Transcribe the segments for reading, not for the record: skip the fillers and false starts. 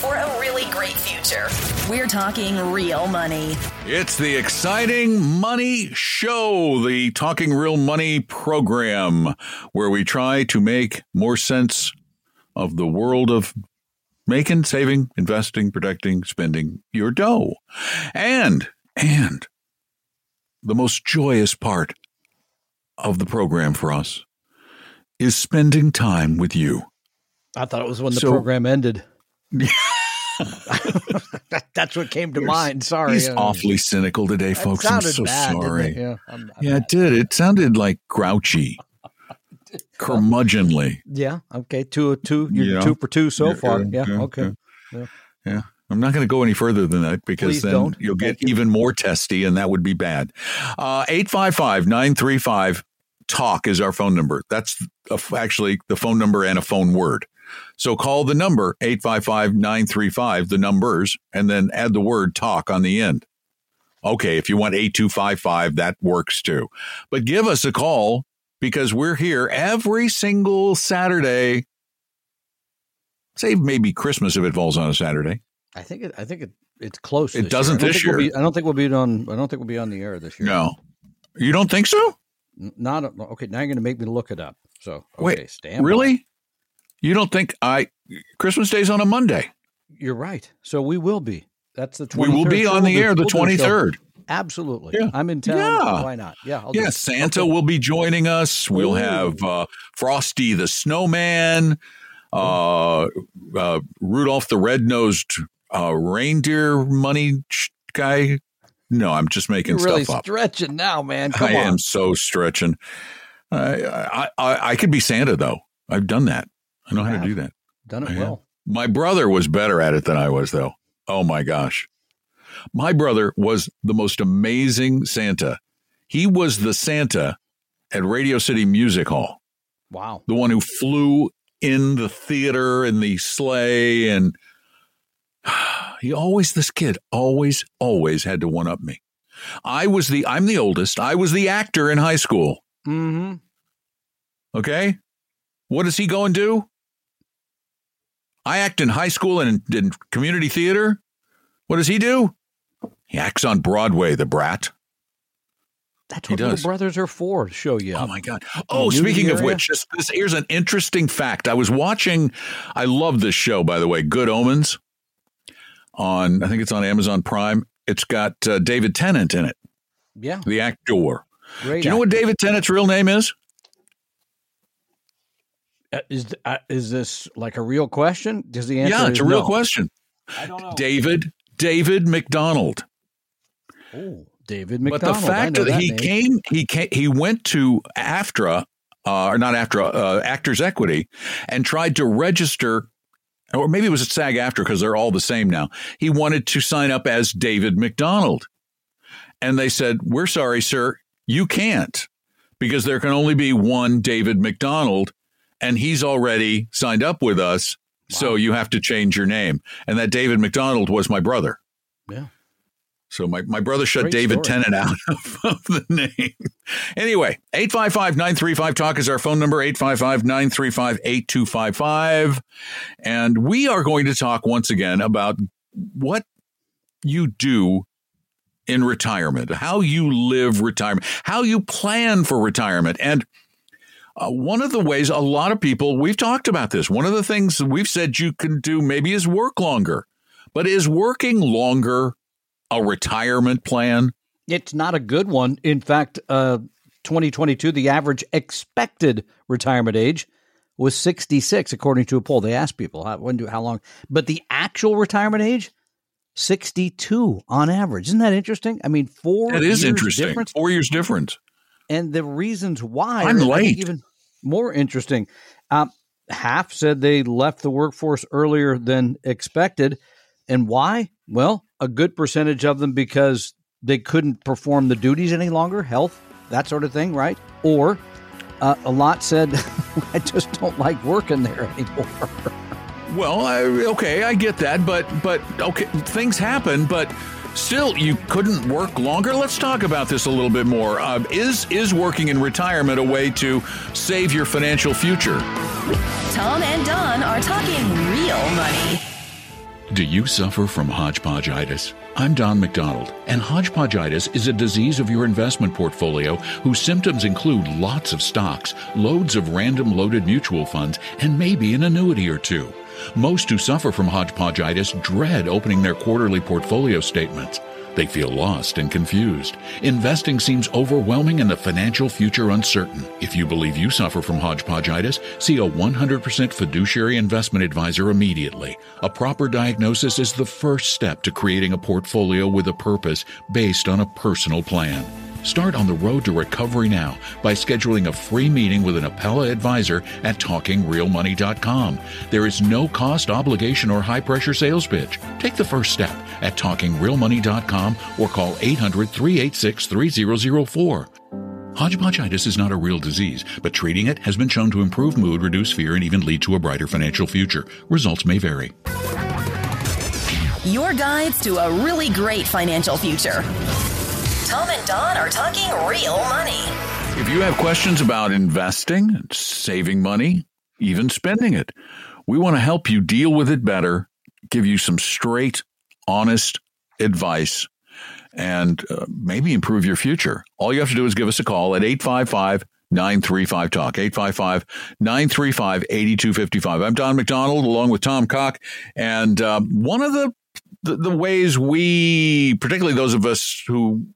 For a really great future. We're talking real money. It's the exciting money show, the Talking Real Money program, where we try to make more sense of the world of making, saving, investing, protecting, spending your dough. And the most joyous part of the program for us is spending time with you. I thought it was when the program ended. That's what came to mind. Sorry. He's awfully cynical today, folks. I'm so sorry. Yeah, it did. It sounded like grouchy, curmudgeonly. Yeah. Okay. You're 2 for 2 so far. Yeah. Okay. Yeah. I'm not going to go any further than that because you'll get even more testy and that would be bad. 855-935-TALK is our phone number. That's actually the phone number and a phone word. So call the number 855-935, the numbers, and then add the word talk on the end. Okay, if you want 8255, that works too. But give us a call because we're here every single Saturday, save maybe Christmas if it falls on a Saturday. I think it's close. It doesn't this year. I don't think we'll be on. I don't think we'll be on the air this year. No, you don't think so? Not okay. Now you're going to make me look it up. So okay, wait, stand really? By. You don't think Christmas Day's on a Monday. You're right. So we will be. That's the 23rd. We will be on the air the 23rd. Absolutely. Yeah. I'm in town. Yeah. Why not? Yeah. I'll Santa will be joining us. We'll have Frosty the Snowman, Rudolph the Red-Nosed Reindeer money guy. No, I'm just making stuff up. You're really stretching now, man. Come on. I am so stretching. I could be Santa, though. I've done that. I know how to do that. Done it well. My brother was better at it than I was, though. Oh, my gosh. My brother was the most amazing Santa. He was the Santa at Radio City Music Hall. Wow. The one who flew in the theater and the sleigh. And this kid always had to one-up me. I'm the oldest. I was the actor in high school. Mm-hmm. Okay? What does he go and do? I act in high school and in community theater. What does he do? He acts on Broadway, the brat. That's what little brothers are for, to show you. Oh, my God. Oh, speaking of which, here's an interesting fact. I was watching, I love this show, by the way, Good Omens. I think it's on Amazon Prime. It's got David Tennant in it. Yeah. The actor. Great. Do you know what David Tennant's real name is? Is this like a real question? Does the answer? Yeah, it's a real question. I don't know. David McDonald. Oh, David McDonald. But the fact that he went to AFTRA, or not AFTRA, Actors' Equity, and tried to register, or maybe it was at SAG-AFTRA because they're all the same now. He wanted to sign up as David McDonald, and they said, "We're sorry, sir, you can't, because there can only be one David McDonald." And he's already signed up with us, so you have to change your name. And that David McDonald was my brother. Yeah. So my brother shut David Tennant out of the name. Anyway, 855-935-TALK is our phone number, 855-935-8255. And we are going to talk once again about what you do in retirement, how you live retirement, how you plan for retirement. And one of the ways a lot of people, we've talked about this, one of the things we've said you can do maybe is work longer. But is working longer a retirement plan? It's not a good one. In fact, 2022, the average expected retirement age was 66, according to a poll. They asked people, how long? But the actual retirement age, 62 on average. Isn't that interesting? I mean, 4 years difference. 4 years difference. And the reasons why. I'm late. more interesting. Half said they left the workforce earlier than expected. And why? Well, a good percentage of them because they couldn't perform the duties any longer, health, that sort of thing, right? Or a lot said, I just don't like working there anymore. Well, I get that. But okay, things happen, but still, you couldn't work longer? Let's talk about this a little bit more. Is working in retirement a way to save your financial future? Tom and Don are talking real money. Do you suffer from hodgepodgeitis? I'm Don McDonald, and hodgepodgeitis is a disease of your investment portfolio whose symptoms include lots of stocks, loads of random loaded mutual funds, and maybe an annuity or two. Most who suffer from hodgepodgeitis dread opening their quarterly portfolio statements. They feel lost and confused. Investing seems overwhelming and the financial future uncertain. If you believe you suffer from hodgepodgeitis, see a 100% fiduciary investment advisor immediately. A proper diagnosis is the first step to creating a portfolio with a purpose based on a personal plan. Start on the road to recovery now by scheduling a free meeting with an Apella advisor at TalkingRealMoney.com. There is no cost, obligation, or high-pressure sales pitch. Take the first step at TalkingRealMoney.com or call 800-386-3004. Hodgepodgeitis is not a real disease, but treating it has been shown to improve mood, reduce fear, and even lead to a brighter financial future. Results may vary. Your guides to a really great financial future. Tom and Don are talking real money. If you have questions about investing, saving money, even spending it, we want to help you deal with it better, give you some straight, honest advice, and maybe improve your future. All you have to do is give us a call at 855-935-TALK, 855-935-8255. I'm Don McDonald, along with Tom Cock, and one of the ways we, particularly those of us who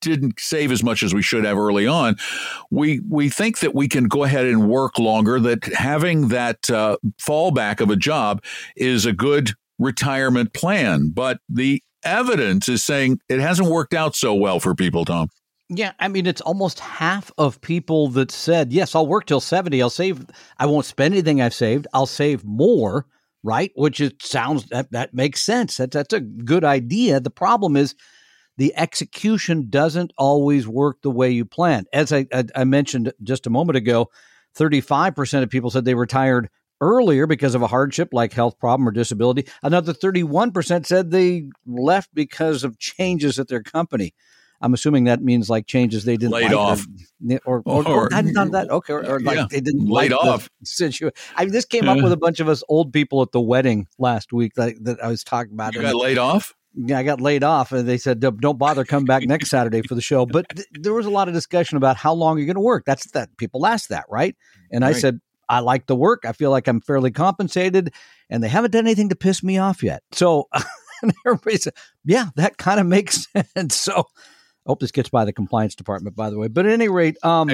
didn't save as much as we should have early on, we think that we can go ahead and work longer, that having that fallback of a job is a good retirement plan. But the evidence is saying it hasn't worked out so well for people, Tom. Yeah, I mean, it's almost half of people that said, yes, I'll work till 70. I'll save. I won't spend anything I've saved. I'll save more. Right? Which it sounds that makes sense. That's a good idea. The problem is the execution doesn't always work the way you planned. As I mentioned just a moment ago, 35% of people said they retired earlier because of a hardship like health problem or disability. Another 31% said they left because of changes at their company. I'm assuming that means like changes they didn't laid like off, or I've done that. Okay, or like they didn't laid like off. I mean, this came up with a bunch of us old people at the wedding last week that I was talking about. You got laid off? Yeah, I got laid off, and they said, "Don't bother, come back next Saturday for the show." But there was a lot of discussion about how long you're going to work. That people ask that, right? And I said, I like the work. I feel like I'm fairly compensated, and they haven't done anything to piss me off yet. So, and everybody said, "Yeah, that kind of makes sense." So. I hope this gets by the compliance department, by the way. But at any rate, we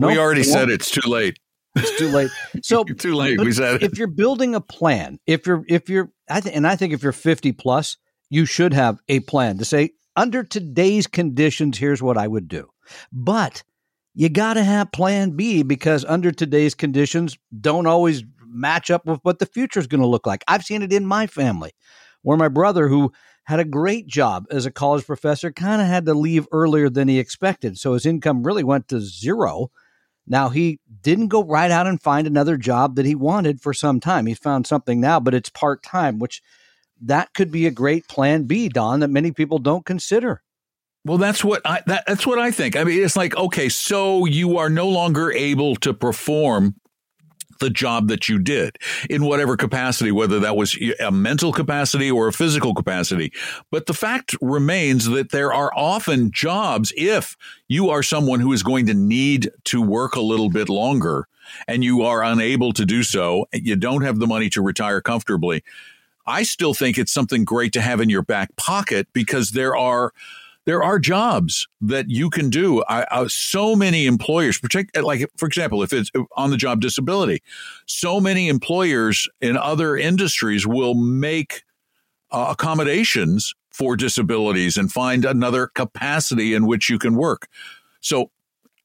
already said it's too late. It's too late. So too late. We said if you're building a plan, I think if you're 50 plus, you should have a plan to say under today's conditions, here's what I would do. But you got to have plan B because under today's conditions don't always match up with what the future is going to look like. I've seen it in my family where my brother who had a great job as a college professor, kind of had to leave earlier than he expected. So his income really went to zero. Now, he didn't go right out and find another job that he wanted for some time. He found something now, but it's part-time, which that could be a great plan B, Don, that many people don't consider. Well, that's what I think. I mean, it's like, okay, so you are no longer able to perform the job that you did in whatever capacity, whether that was a mental capacity or a physical capacity. But the fact remains that there are often jobs, if you are someone who is going to need to work a little bit longer and you are unable to do so, you don't have the money to retire comfortably. I still think it's something great to have in your back pocket because there are jobs that you can do. So many employers, particularly, like, for example, if it's on the job disability, so many employers in other industries will make accommodations for disabilities and find another capacity in which you can work. So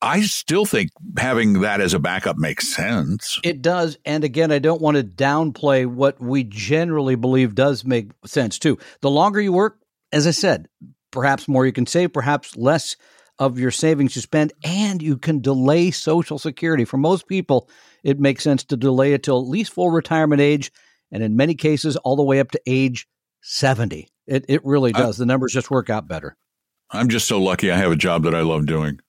I still think having that as a backup makes sense. It does. And again, I don't want to downplay what we generally believe does make sense too. The longer you work, as I said, perhaps more you can save, perhaps less of your savings you spend, and you can delay Social Security. For most people, it makes sense to delay it till at least full retirement age, and in many cases, all the way up to age 70. It really does. The numbers just work out better. I'm just so lucky I have a job that I love doing.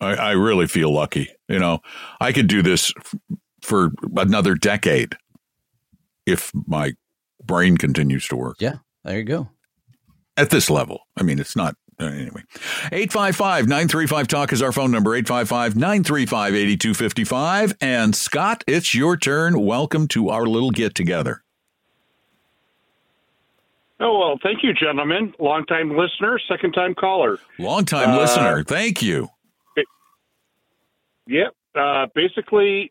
I really feel lucky. You know, I could do this for another decade if my brain continues to work. Yeah, there you go. At this level. I mean, it's not. Anyway, 855-935-TALK is our phone number, 855-935-8255. And Scott, it's your turn. Welcome to our little get-together. Oh, well, thank you, gentlemen. Long-time listener, second-time caller. Long-time listener. Thank you. Yep. Basically,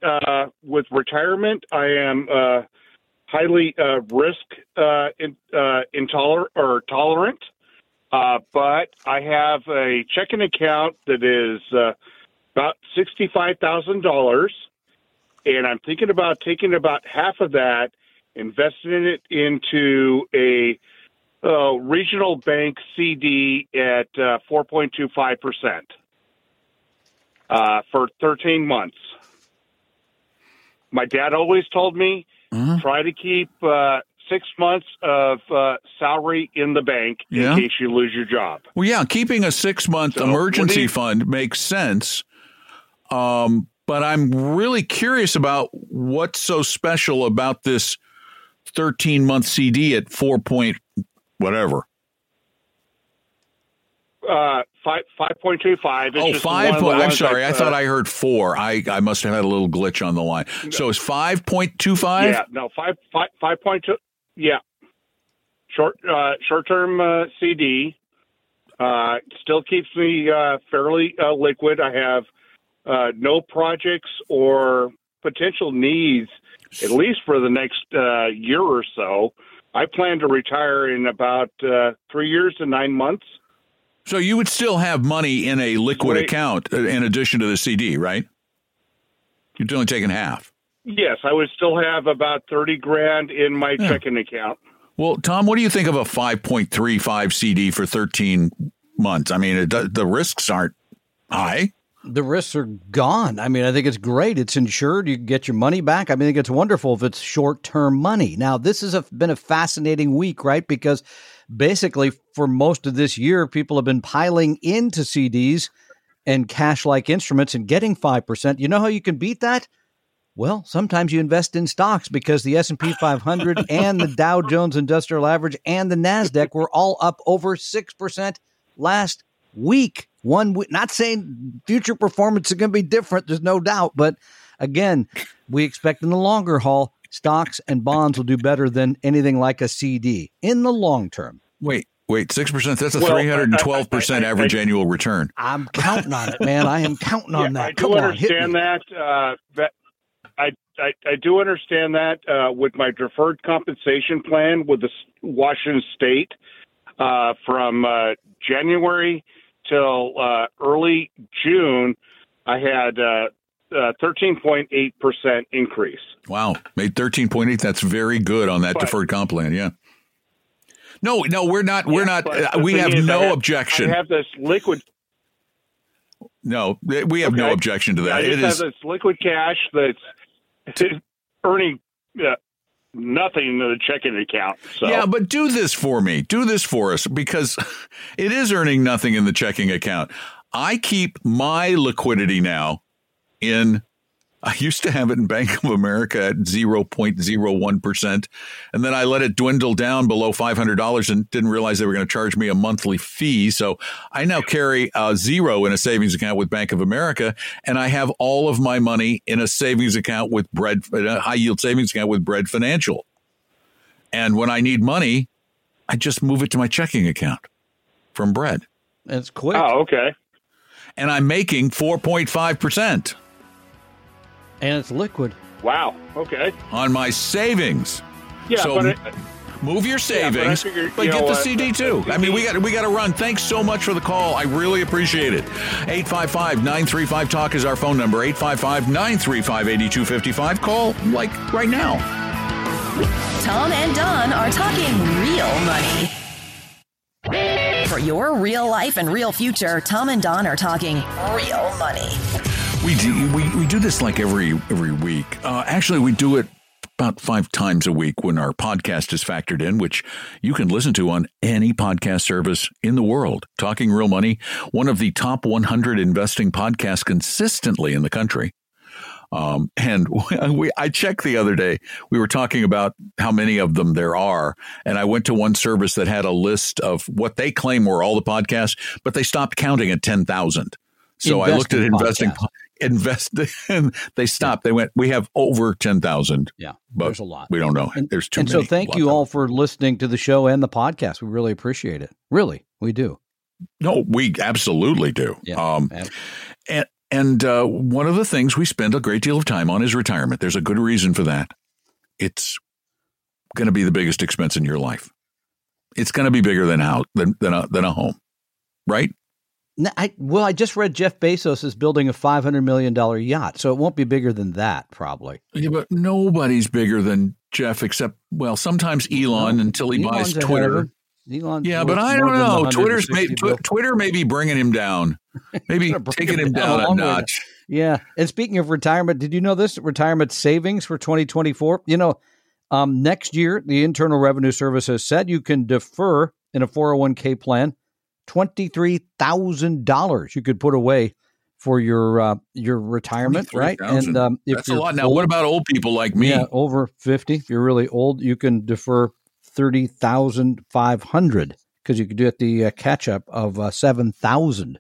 with retirement, I am highly risk intolerant, but I have a checking account that is about $65,000, and I'm thinking about taking about half of that, investing it into a regional bank CD at 4.25%. For 13 months. My dad always told me, try to keep 6 months of salary in the bank in case you lose your job. Well, yeah, keeping a 6-month emergency fund makes sense. But I'm really curious about what's so special about this 13-month CD at 4 point whatever. 5.25. Oh, 5 point. I'm sorry. I thought I heard four. I must have had a little glitch on the line. So it's 5.25. Yeah. No. 5.2. Yeah. Short term CD. Still keeps me fairly liquid. I have no projects or potential needs at least for the next year or so. I plan to retire in about 3 years and 9 months. So you would still have money in a liquid account in addition to the CD, right? You're only taking half. Yes, I would still have about $30,000 in my checking account. Well, Tom, what do you think of a 5.35 CD for 13 months? I mean, the risks aren't high. The risks are gone. I mean, I think it's great. It's insured. You get your money back. I mean, I think it's wonderful if it's short-term money. Now, this has been a fascinating week, right? Because basically, for most of this year, people have been piling into CDs and cash-like instruments and getting 5%. You know how you can beat that? Well, sometimes you invest in stocks because the S&P 500 and the Dow Jones Industrial Average and the NASDAQ were all up over 6% last week. 1 week. Not saying future performance is going to be different. There's no doubt. But again, we expect in the longer haul, stocks and bonds will do better than anything like a CD in the long term. Wait, 6%. That's a 312% average annual return. I'm counting on it, man. I am counting on that. I do understand that with my deferred compensation plan with the Washington State from January till early June, I had 13.8% increase. Wow. Made 13.8. That's very good on that deferred comp plan. Yeah. No, we're not. We're not. We have no objection. I have this liquid. No, we have no objection to that. I have this liquid cash that's earning nothing to the checking account. So. Yeah, but do this for me. Do this for us because it is earning nothing in the checking account. I keep my liquidity now I used to have it in Bank of America at 0.01%, and then I let it dwindle down below $500 and didn't realize they were going to charge me a monthly fee. So I now carry a zero in a savings account with Bank of America, and I have all of my money in a savings account with a high-yield savings account with Bread Financial. And when I need money, I just move it to my checking account from Bread. That's quick. Oh, okay. And I'm making 4.5%. And it's liquid. Wow. Okay. On my savings. Yeah, so but Move your savings, but get the CD too. I mean, we got to run. Thanks so much for the call. I really appreciate it. 855-935-TALK is our phone number. 855-935-8255. Call like right now. Tom and Don are talking real money. For your real life and real future, Tom and Don are talking real money. We do this like every week. Actually, we do it about 5 times a week when our podcast is factored in, which you can listen to on any podcast service in the world. Talking Real Money, one of the top 100 investing podcasts consistently in the country. And I checked the other day. We were talking about how many of them there are. And I went to one service that had a list of what they claim were all the podcasts, but they stopped counting at 10,000. So I looked at investing. They stopped. Yeah. They went, we have over 10,000. Yeah. But there's a lot. We don't know. And there's too many. And so thank you all for listening to the show and the podcast. We really appreciate it. Really, we do. No, we absolutely do. Yeah, absolutely. And one of the things we spend a great deal of time on is retirement. There's a good reason for that. It's going to be the biggest expense in your life. It's going to be bigger than a home, right? No, I just read Jeff Bezos is building a $500 million yacht, so it won't be bigger than that, probably. Yeah, but nobody's bigger than Jeff except, well, sometimes Elon until he buys Twitter. Elon's but I don't know. Twitter may be bringing him down. Maybe taking him down a notch. Yeah. And speaking of retirement, did you know this? Retirement savings for 2024. You know, next year, the Internal Revenue Service has said you can defer in a 401k plan $23,000 you could put away for your retirement, right? And if that's a lot. Now, what about old people like me? Yeah, over 50. If you're really old, you can defer $30,500 because you could do it the catch-up of $7,000.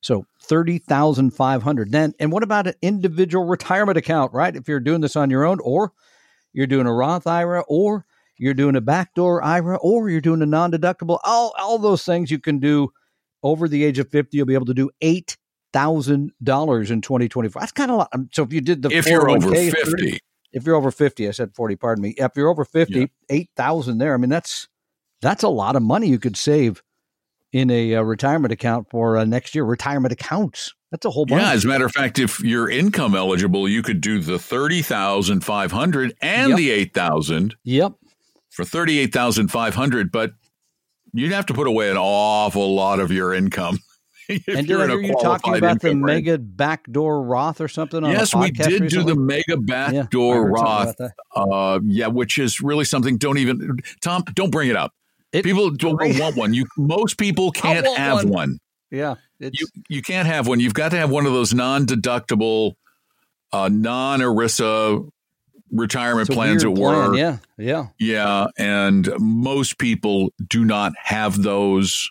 So $30,500. Then, and what about an individual retirement account, right? If you're doing this on your own, or you're doing a Roth IRA, or you're doing a backdoor IRA, or you're doing a non-deductible, all those things you can do over the age of 50, you'll be able to do $8,000 in 2024. That's kind of a lot. So if you did the 401k, if you're over 50, I said 40, pardon me. If you're over 50, 8,000 there. I mean, that's a lot of money you could save in a retirement account for next year. Retirement accounts. That's a whole bunch. Yeah, as a matter of fact, if you're income eligible, you could do the $30,500 and the 8,000. Yep. For $38,500, but you'd have to put away an awful lot of your income. And did I hear you talking about the mega backdoor Roth or something? Yes, we did do the mega backdoor Roth. Which is really something. Tom, don't bring it up. People don't want one. Most people can't have one. Yeah. You can't have one. You've got to have one of those non-deductible, non-ERISA retirement plans at work. Yeah. And most people do not have those.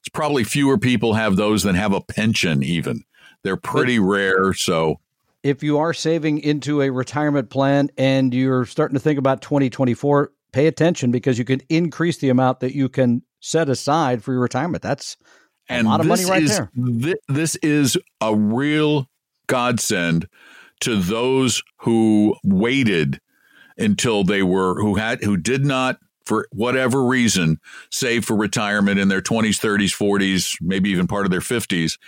It's probably fewer people have those than have a pension even. They're pretty rare. So if you are saving into a retirement plan and you're starting to think about 2024, pay attention because you can increase the amount that you can set aside for your retirement. That's a lot of money right there. This is a real godsend to those who waited until they were, who did not, for whatever reason, save for retirement in their 20s, 30s, 40s, maybe even part of their 50s.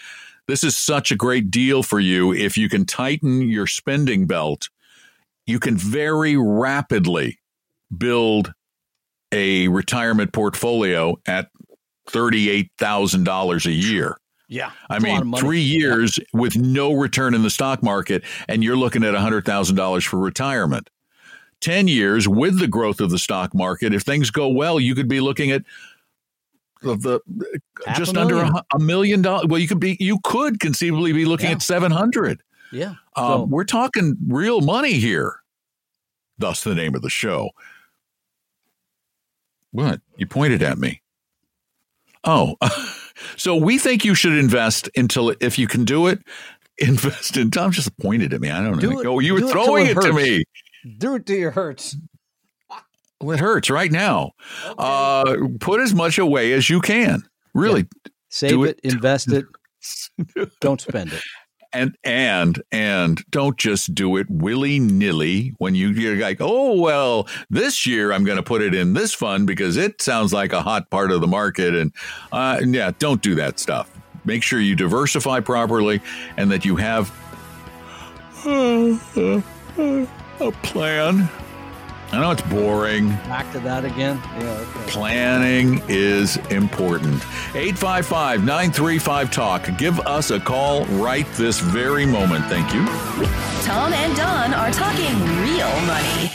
This is such a great deal for you. If you can tighten your spending belt, you can very rapidly build a retirement portfolio at $38,000 a year. Yeah. I mean, 3 years with no return in the stock market, and you're looking at $100,000 for retirement. 10 years with the growth of the stock market, if things go well, you could be looking at just under $1 million. Well, you could conceivably be looking at 700. Yeah. So we're talking real money here. Thus the name of the show. What? You pointed at me. Oh, so we think you should invest if you can do it, invest in. Tom just pointed at me. I don't know. Oh, you were throwing it to me. Do it till your hurts. Well, it hurts right now. Okay. Put as much away as you can. Really. Save it, invest it. Don't spend it. And don't just do it willy-nilly when you're like, oh, well, this year I'm going to put it in this fund because it sounds like a hot part of the market. And yeah, don't do that stuff. Make sure you diversify properly and that you have a plan. I know it's boring. Back to that again. Yeah. Okay. Planning is important. 855-935-TALK. Give us a call right this very moment. Thank you. Tom and Don are talking real money.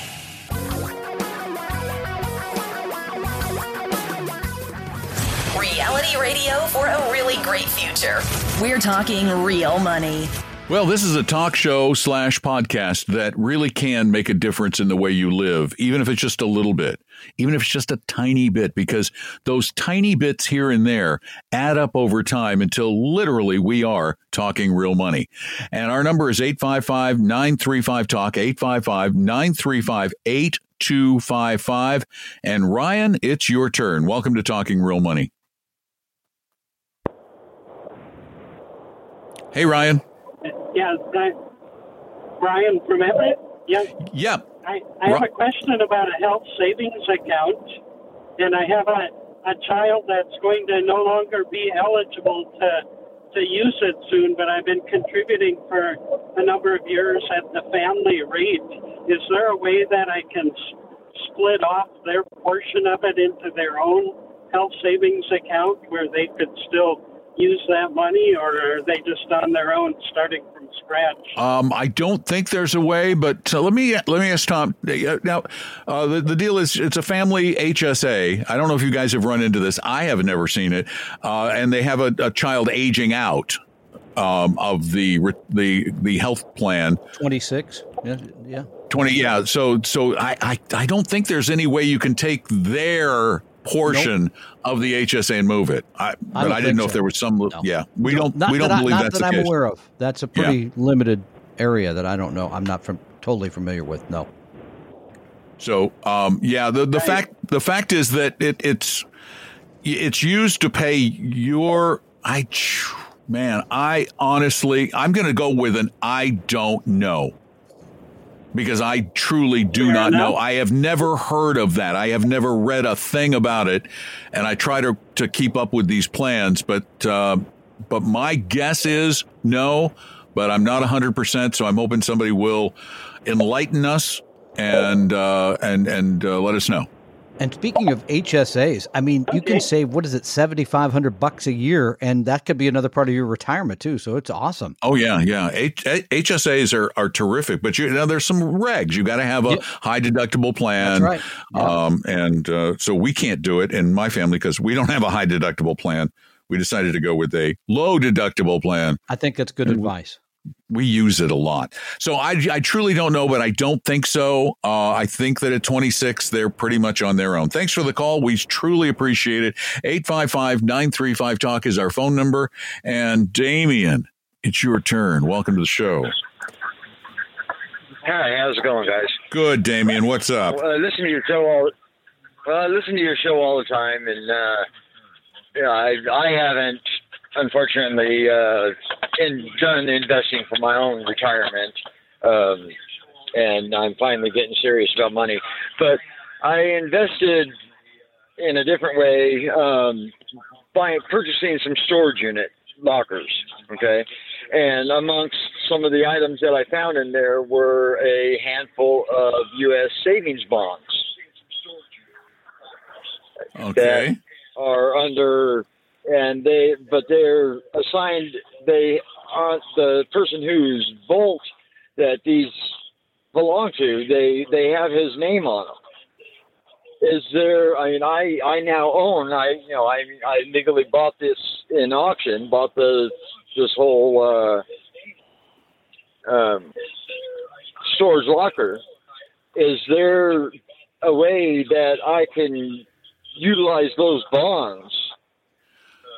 Reality radio for a really great future. We're talking real money. Well, this is a talk show / podcast that really can make a difference in the way you live, even if it's just a little bit, even if it's just a tiny bit, because those tiny bits here and there add up over time until literally we are talking real money. And our number is 855-935-TALK, 855-935-8255. And Ryan, it's your turn. Welcome to Talking Real Money. Hey, Ryan. Yeah, Brian from Everett. Yeah. Yeah. I have a question about a health savings account, and I have a child that's going to no longer be eligible to use it soon, but I've been contributing for a number of years at the family rate. Is there a way that I can split off their portion of it into their own health savings account where they could still use that money, or are they just on their own starting from scratch? I don't think there's a way, but let me ask Tom. Now, the deal is it's a family HSA. I don't know if you guys have run into this. I have never seen it. And they have a child aging out of the health plan. 26. Yeah. 20. Yeah. So I don't think there's any way you can take their portion of the HSA and move it. I didn't know if there was some. No. Yeah, we don't believe that's the case. Not that I'm aware of. That's a pretty limited area that I don't know. I'm not totally familiar with. No. So the fact is that it's used to pay your. I'm going to go with an I don't know. Because I truly do not know. I have never heard of that. I have never read a thing about it. And I try to keep up with these plans. But my guess is no, but I'm not 100%. So I'm hoping somebody will enlighten us and let us know. And speaking of HSAs, I mean, you can save, what is it, $7,500 a year, and that could be another part of your retirement, too. So it's awesome. Oh, yeah, yeah. HSAs are terrific. But there's some regs. You got to have a high deductible plan. That's right. So we can't do it in my family because we don't have a high deductible plan. We decided to go with a low deductible plan. I think that's good advice. We use it a lot. So I truly don't know, but I don't think so. I think that at 26, they're pretty much on their own. Thanks for the call. We truly appreciate it. 855-935-TALK is our phone number. And Damien, it's your turn. Welcome to the show. Hi, how's it going, guys? Good, Damien. What's up? Listen to your show all the time. And I haven't, unfortunately, done investing for my own retirement, and I'm finally getting serious about money. But I invested in a different way by purchasing some storage unit lockers, okay? And amongst some of the items that I found in there were a handful of U.S. savings bonds. Okay. That are under... they're assigned. They aren't the person whose vault that these belong to. They have his name on them. Is there? I mean, I now own. I legally bought this in auction. Bought this whole storage locker. Is there a way that I can utilize those bonds?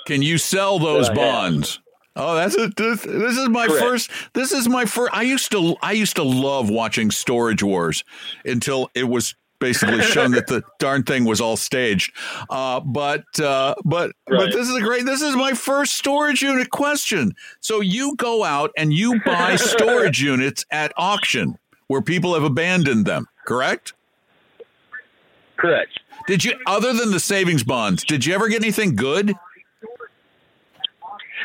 Can you sell those bonds? Oh, that's it. This is my first. This is my first. I used to love watching Storage Wars until it was basically shown that the darn thing was all staged. But this is a great, this is my first storage unit question. So you go out and you buy storage units at auction where people have abandoned them, correct? Correct. Did you, other than the savings bonds, did you ever get anything good?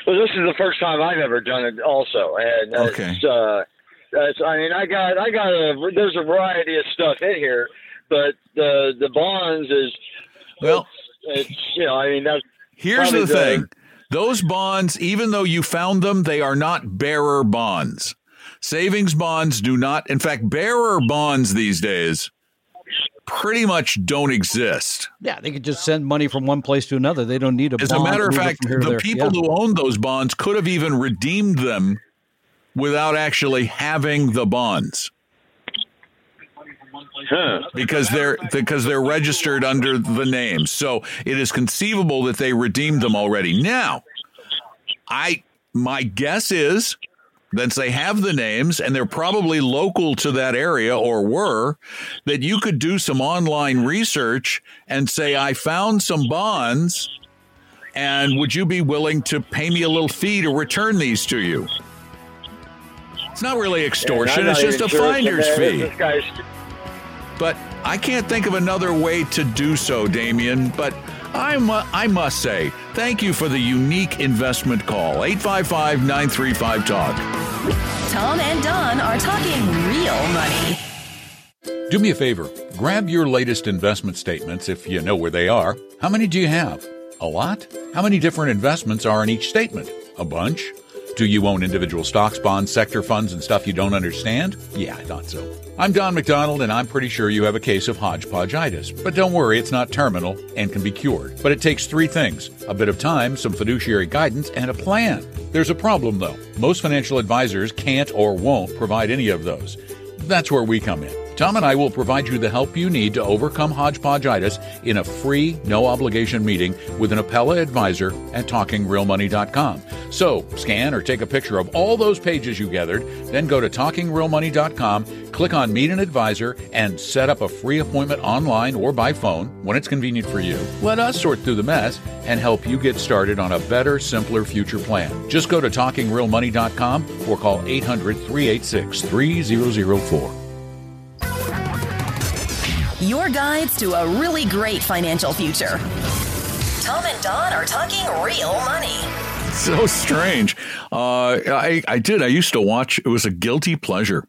Well, this is the first time I've ever done it also. And okay. There's a variety of stuff in here, but the bonds is, well, that's. Here's the thing. Those bonds, even though you found them, they are not bearer bonds. Savings bonds do not. In fact, bearer bonds these days pretty much don't exist. Yeah, they could just send money from one place to another. They don't need a bond. As a matter of fact, the people who owned those bonds could have even redeemed them without actually having the bonds. Huh. Because they're registered under the name. So it is conceivable that they redeemed them already. Now, my guess is that they have the names and they're probably local to that area, or were, that you could do some online research and say, I found some bonds and would you be willing to pay me a little fee to return these to you? It's not really extortion. It's just a finder's fee. But I can't think of another way to do so, Damien. But I must say, thank you for the unique investment call. 855-935-TALK. Tom and Don are talking real money. Do me a favor. Grab your latest investment statements if you know where they are. How many do you have? A lot? How many different investments are in each statement? A bunch? Do you own individual stocks, bonds, sector funds, and stuff you don't understand? Yeah, I thought so. I'm Don McDonald, and I'm pretty sure you have a case of hodgepodgeitis. But don't worry, it's not terminal and can be cured. But it takes three things: a bit of time, some fiduciary guidance, and a plan. There's a problem, though. Most financial advisors can't or won't provide any of those. That's where we come in. Tom and I will provide you the help you need to overcome hodgepodgeitis in a free, no-obligation meeting with an Apella advisor at TalkingRealMoney.com. So, scan or take a picture of all those pages you gathered, then go to TalkingRealMoney.com, click on Meet an Advisor, and set up a free appointment online or by phone when it's convenient for you. Let us sort through the mess and help you get started on a better, simpler future plan. Just go to TalkingRealMoney.com or call 800-386-3004. Your guides to a really great financial future. Tom and Don are talking real money. So strange. I used to watch. It was a guilty pleasure.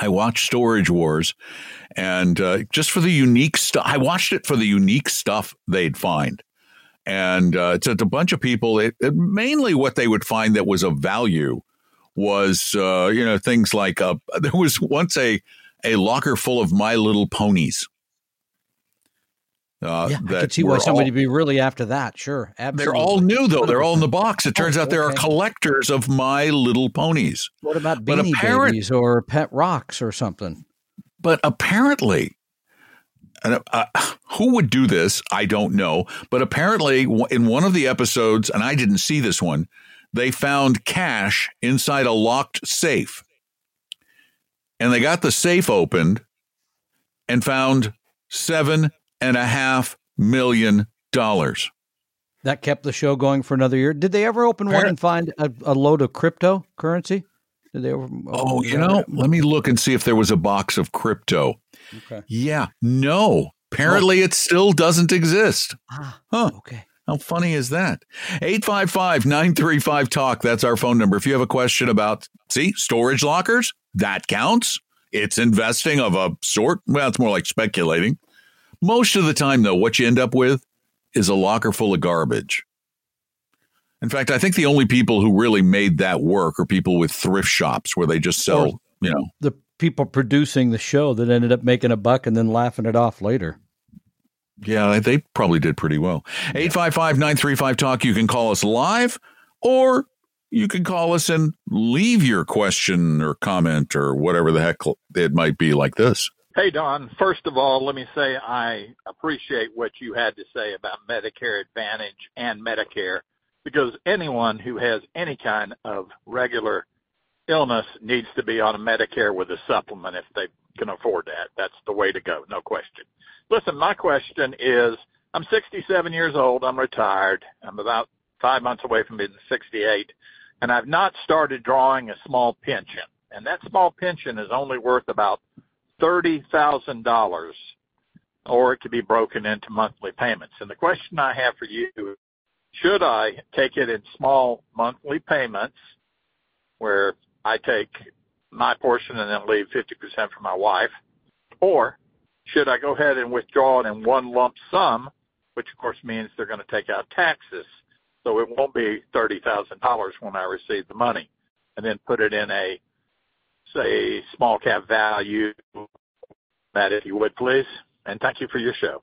I watched Storage Wars, and just for the unique stuff. I watched it for the unique stuff they'd find. And it's a bunch of people. It mainly what they would find that was of value was, things like there was once a locker full of My Little Ponies. I could see why somebody would be really after that. Sure. Absolutely. They're all new, though. They're all in the box. It turns out there are collectors of My Little Ponies. What about Beanie Babies or Pet Rocks or something? But apparently, who would do this? I don't know. But apparently in one of the episodes, and I didn't see this one, they found cash inside a locked safe. And they got the safe opened and found $7.5 million. That kept the show going for another year. Did they ever open one and find a load of cryptocurrency? Did they ever? Oh, let me look and see if there was a box of crypto. Okay. Yeah. No. Apparently, it still doesn't exist. Huh. Okay. How funny is that? 855-935-TALK. That's our phone number. If you have a question about, storage lockers, that counts. It's investing of a sort. Well, it's more like speculating. Most of the time, though, what you end up with is a locker full of garbage. In fact, I think the only people who really made that work are people with thrift shops where they just sell, The people producing the show that ended up making a buck and then laughing it off later. Yeah, they probably did pretty well. 855-935-TALK. You can call us live, or you can call us and leave your question or comment or whatever the heck it might be like this. Hey, Don, first of all, let me say I appreciate what you had to say about Medicare Advantage and Medicare, because anyone who has any kind of regular illness needs to be on a Medicare with a supplement if they can afford that. That's the way to go, no question. Listen, my question is, I'm 67 years old. I'm retired. I'm about 5 months away from being 68, and I've not started drawing a small pension. And that small pension is only worth about $30,000, or it could be broken into monthly payments. And the question I have for you is, should I take it in small monthly payments where I take my portion and then leave 50% for my wife, or should I go ahead and withdraw it in one lump sum, which, of course, means they're going to take out taxes, so it won't be $30,000 when I receive the money, and then put it in a, say, small cap value? Matt, if you would, please. And thank you for your show.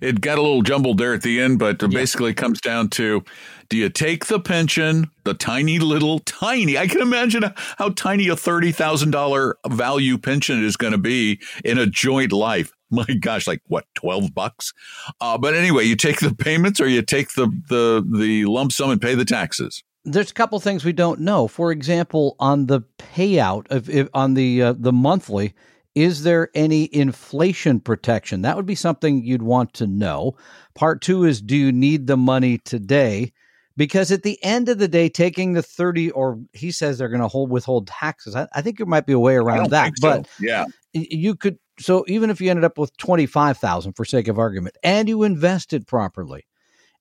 It got a little jumbled there at the end, but basically comes down to, do you take the pension, the tiny little tiny, I can imagine how tiny a $30,000 value pension is going to be in a joint life. My gosh, like what, $12? But anyway, you take the payments or you take the lump sum and pay the taxes. There's a couple things we don't know. For example, on the payout of on the monthly, is there any inflation protection? That would be something you'd want to know. Part two is, do you need the money today? Because at the end of the day, taking the 30, or he says they're going to withhold taxes. I think there might be a way around that, but yeah, you could. So even if you ended up with 25,000 for sake of argument, and you invest it properly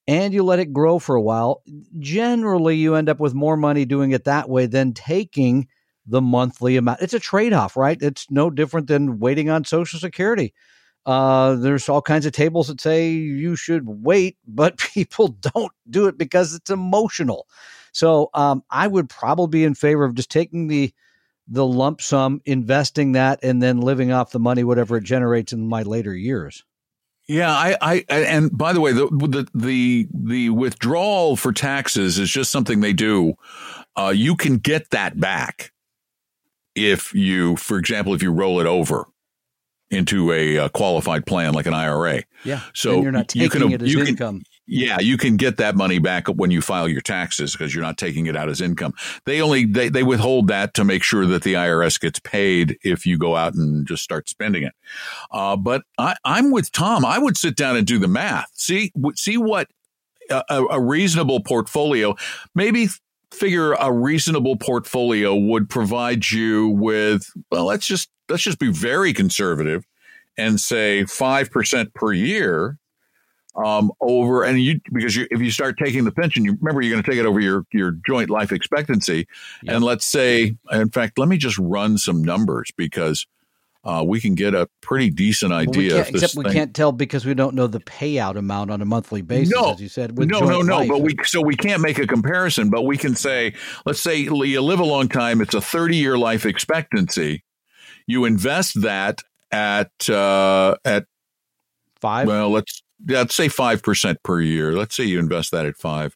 and you let it grow for a while, generally you end up with more money doing it that way than taking the monthly amount. It's a trade-off, right? It's no different than waiting on Social Security. There's all kinds of tables that say you should wait, but people don't do it because it's emotional. So I would probably be in favor of just taking the lump sum, investing that, and then living off the money, whatever it generates in my later years. Yeah, I and by the way, the withdrawal for taxes is just something they do. You can get that back. If you, for example, if you roll it over into a qualified plan like an IRA. Yeah. So you're not taking it as income. Yeah, you can get that money back when you file your taxes because you're not taking it out as income. They withhold that to make sure that the IRS gets paid if you go out and just start spending it. But I'm with Tom. I would sit down and do the math. See what a reasonable portfolio, maybe figure a reasonable portfolio would provide you with, well, let's just be very conservative and say 5% per year over. And if you start taking the pension, you're going to take it over your joint life expectancy. Yep. And let's say, in fact, let me just run some numbers because we can get a pretty decent idea. We can't tell because we don't know the payout amount on a monthly basis, as you said. No. But we can't make a comparison. But we can say, let's say you live a long time. It's a 30-year life expectancy. You invest that at five. Well, let's say 5% per year. Let's say you invest that at 5.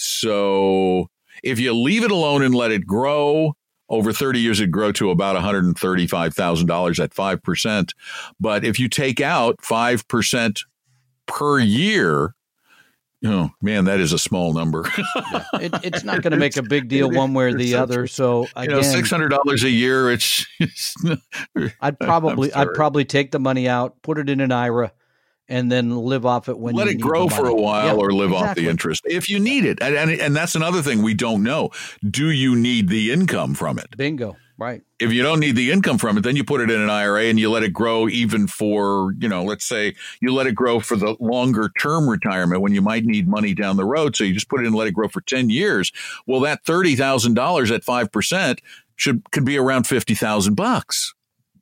So if you leave it alone and let it grow, over 30 years, it'd grow to about $135,000 at 5%. But if you take out 5% per year, oh, man, that is a small number. Yeah. It's not going to make a big deal one way or the other. So again, $600 a year, I'd probably take the money out, put it in an IRA, and then live off it when let it grow for a while, or live off the interest if you need it. And that's another thing we don't know. Do you need the income from it? Bingo. Right. If you don't need the income from it, then you put it in an IRA and you let it grow even for, let's say you let it grow for the longer term retirement when you might need money down the road. So you just put it in and let it grow for 10 years. Well, that $30,000 at 5% could be around $50,000.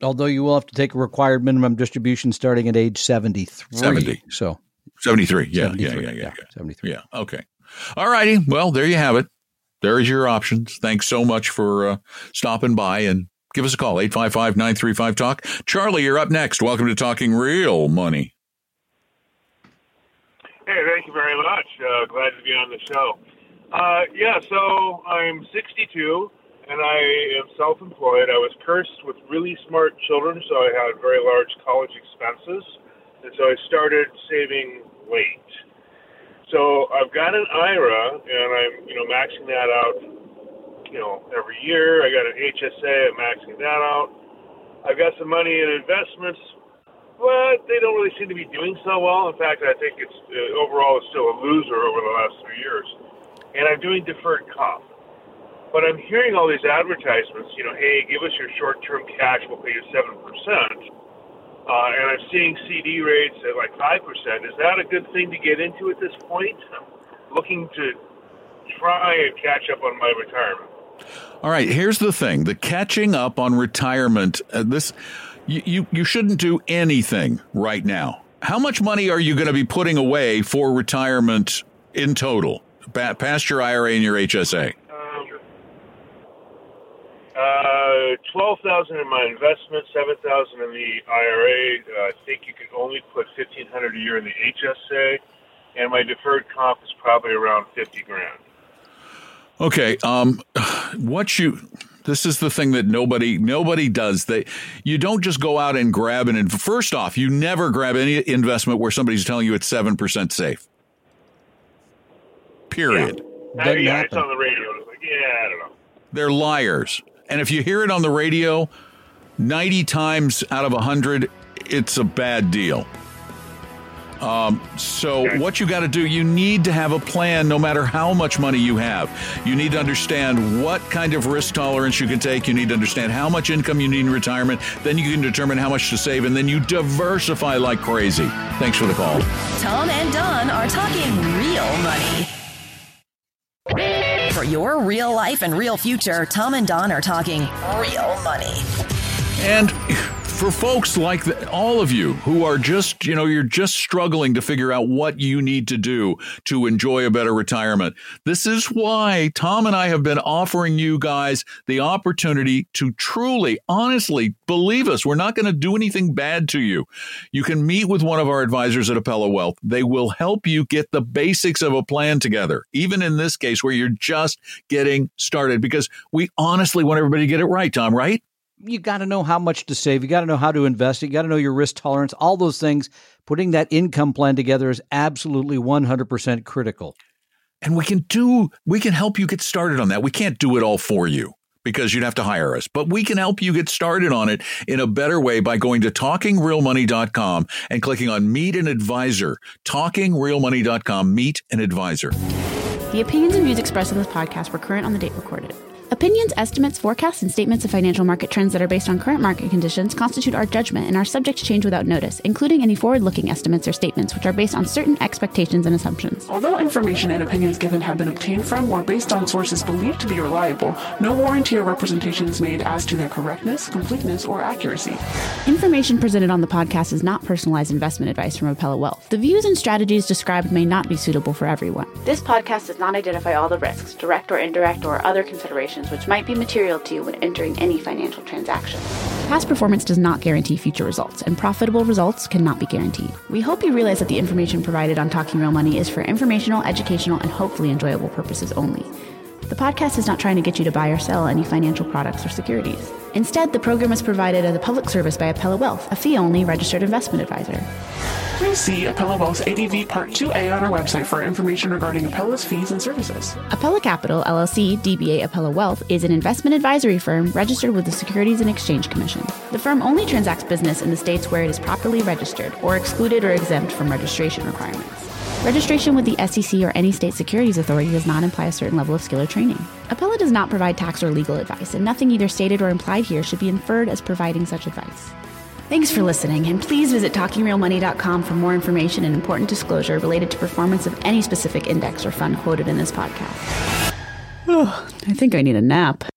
Although you will have to take a required minimum distribution starting at age 73. 70. So 73. Yeah. 73. Yeah. 73. Yeah. Okay. All righty. Well, there you have it. There's your options. Thanks so much for stopping by and give us a call. 855-935-TALK. Charlie, you're up next. Welcome to Talking Real Money. Hey, thank you very much. Glad to be on the show. So I'm 62. And I am self-employed. I was cursed with really smart children, so I had very large college expenses. And so I started saving late. So I've got an IRA, and I'm maxing that out every year. I got an HSA. I'm maxing that out. I've got some money in investments, but they don't really seem to be doing so well. In fact, I think it's overall it's still a loser over the last 3 years. And I'm doing deferred comp. But I'm hearing all these advertisements, hey, give us your short-term cash, we'll pay you 7%. And I'm seeing CD rates at like 5%. Is that a good thing to get into at this point? I'm looking to try and catch up on my retirement. All right, here's the thing. The catching up on retirement, you shouldn't do anything right now. How much money are you going to be putting away for retirement in total, past your IRA and your HSA? 12,000 in my investment, 7,000 in the IRA. I think you can only put 1,500 a year in the HSA, and my deferred comp is probably around 50 grand. Okay, this is the thing that nobody does. You don't just go out and grab first off, you never grab any investment where somebody's telling you it's 7% safe. Period. Yeah, it's on the radio. It's like, I don't know. They're liars. And if you hear it on the radio, 90 times out of 100, it's a bad deal. What you got to do, you need to have a plan no matter how much money you have. You need to understand what kind of risk tolerance you can take. You need to understand how much income you need in retirement. Then you can determine how much to save, and then you diversify like crazy. Thanks for the call. Tom and Don are talking real money. For your real life and real future, Tom and Don are talking real money. And for folks like all of you who are just, you're just struggling to figure out what you need to do to enjoy a better retirement, this is why Tom and I have been offering you guys the opportunity to truly, honestly, believe us, we're not going to do anything bad to you. You can meet with one of our advisors at Apella Wealth. They will help you get the basics of a plan together, even in this case where you're just getting started, because we honestly want everybody to get it right, Tom, right? You got to know how much to save. You got to know how to invest. You got to know your risk tolerance, all those things. Putting that income plan together is absolutely 100% critical. And we can help you get started on that. We can't do it all for you because you'd have to hire us, but we can help you get started on it in a better way by going to talkingrealmoney.com and clicking on Meet an Advisor, talkingrealmoney.com, Meet an Advisor. The opinions and views expressed in this podcast were current on the date recorded. Opinions, estimates, forecasts, and statements of financial market trends that are based on current market conditions constitute our judgment and are subject to change without notice, including any forward-looking estimates or statements which are based on certain expectations and assumptions. Although information and opinions given have been obtained from or based on sources believed to be reliable, no warranty or representation is made as to their correctness, completeness, or accuracy. Information presented on the podcast is not personalized investment advice from Apella Wealth. The views and strategies described may not be suitable for everyone. This podcast does not identify all the risks, direct or indirect, or other considerations which might be material to you when entering any financial transaction. Past performance does not guarantee future results, and profitable results cannot be guaranteed. We hope you realize that the information provided on Talking Real Money is for informational, educational, and hopefully enjoyable purposes only. The podcast is not trying to get you to buy or sell any financial products or securities. Instead, the program is provided as a public service by Apella Wealth, a fee-only registered investment advisor. Please see Apella Wealth's ADV Part 2A on our website for information regarding Apella's fees and services. Apella Capital, LLC, DBA Apella Wealth, is an investment advisory firm registered with the Securities and Exchange Commission. The firm only transacts business in the states where it is properly registered or excluded or exempt from registration requirements. Registration with the SEC or any state securities authority does not imply a certain level of skill or training. Apella does not provide tax or legal advice, and nothing either stated or implied here should be inferred as providing such advice. Thanks for listening, and please visit TalkingRealMoney.com for more information and important disclosure related to performance of any specific index or fund quoted in this podcast. I think I need a nap.